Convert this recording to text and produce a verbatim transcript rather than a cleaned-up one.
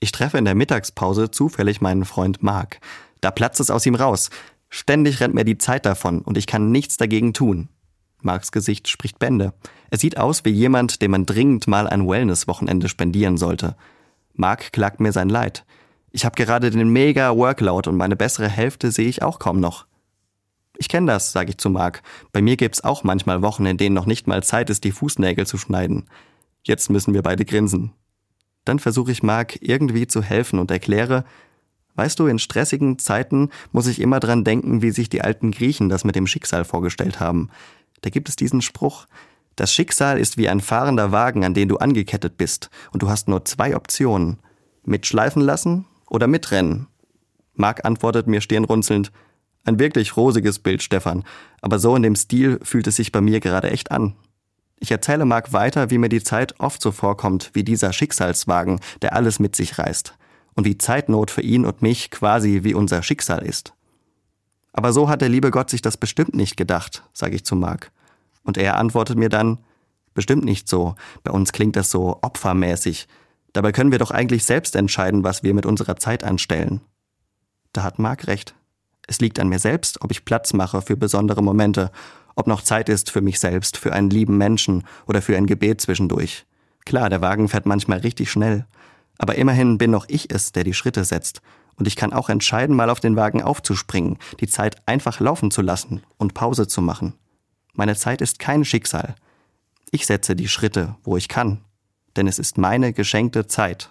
Ich treffe in der Mittagspause zufällig meinen Freund Marc. Da platzt es aus ihm raus. Ständig rennt mir die Zeit davon und ich kann nichts dagegen tun. Marks Gesicht spricht Bände. Es sieht aus wie jemand, dem man dringend mal ein Wellness-Wochenende spendieren sollte. Marc klagt mir sein Leid. Ich habe gerade den Mega-Workload und meine bessere Hälfte sehe ich auch kaum noch. Ich kenne das, sage ich zu Marc. Bei mir gibt's auch manchmal Wochen, in denen noch nicht mal Zeit ist, die Fußnägel zu schneiden. Jetzt müssen wir beide grinsen. Dann versuche ich Marc irgendwie zu helfen und erkläre, weißt du, in stressigen Zeiten muss ich immer dran denken, wie sich die alten Griechen das mit dem Schicksal vorgestellt haben. Da gibt es diesen Spruch, das Schicksal ist wie ein fahrender Wagen, an den du angekettet bist, und du hast nur zwei Optionen, mitschleifen lassen oder mitrennen. Marc antwortet mir stirnrunzelnd, ein wirklich rosiges Bild, Stefan, aber so in dem Stil fühlt es sich bei mir gerade echt an. Ich erzähle Marc weiter, wie mir die Zeit oft so vorkommt wie dieser Schicksalswagen, der alles mit sich reißt. Und wie Zeitnot für ihn und mich quasi wie unser Schicksal ist. Aber so hat der liebe Gott sich das bestimmt nicht gedacht, sage ich zu Marc. Und er antwortet mir dann, bestimmt nicht so, bei uns klingt das so opfermäßig. Dabei können wir doch eigentlich selbst entscheiden, was wir mit unserer Zeit anstellen. Da hat Marc recht. Es liegt an mir selbst, ob ich Platz mache für besondere Momente, ob noch Zeit ist für mich selbst, für einen lieben Menschen oder für ein Gebet zwischendurch. Klar, der Wagen fährt manchmal richtig schnell. Aber immerhin bin noch ich es, der die Schritte setzt. Und ich kann auch entscheiden, mal auf den Wagen aufzuspringen, die Zeit einfach laufen zu lassen und Pause zu machen. Meine Zeit ist kein Schicksal. Ich setze die Schritte, wo ich kann. Denn es ist meine geschenkte Zeit.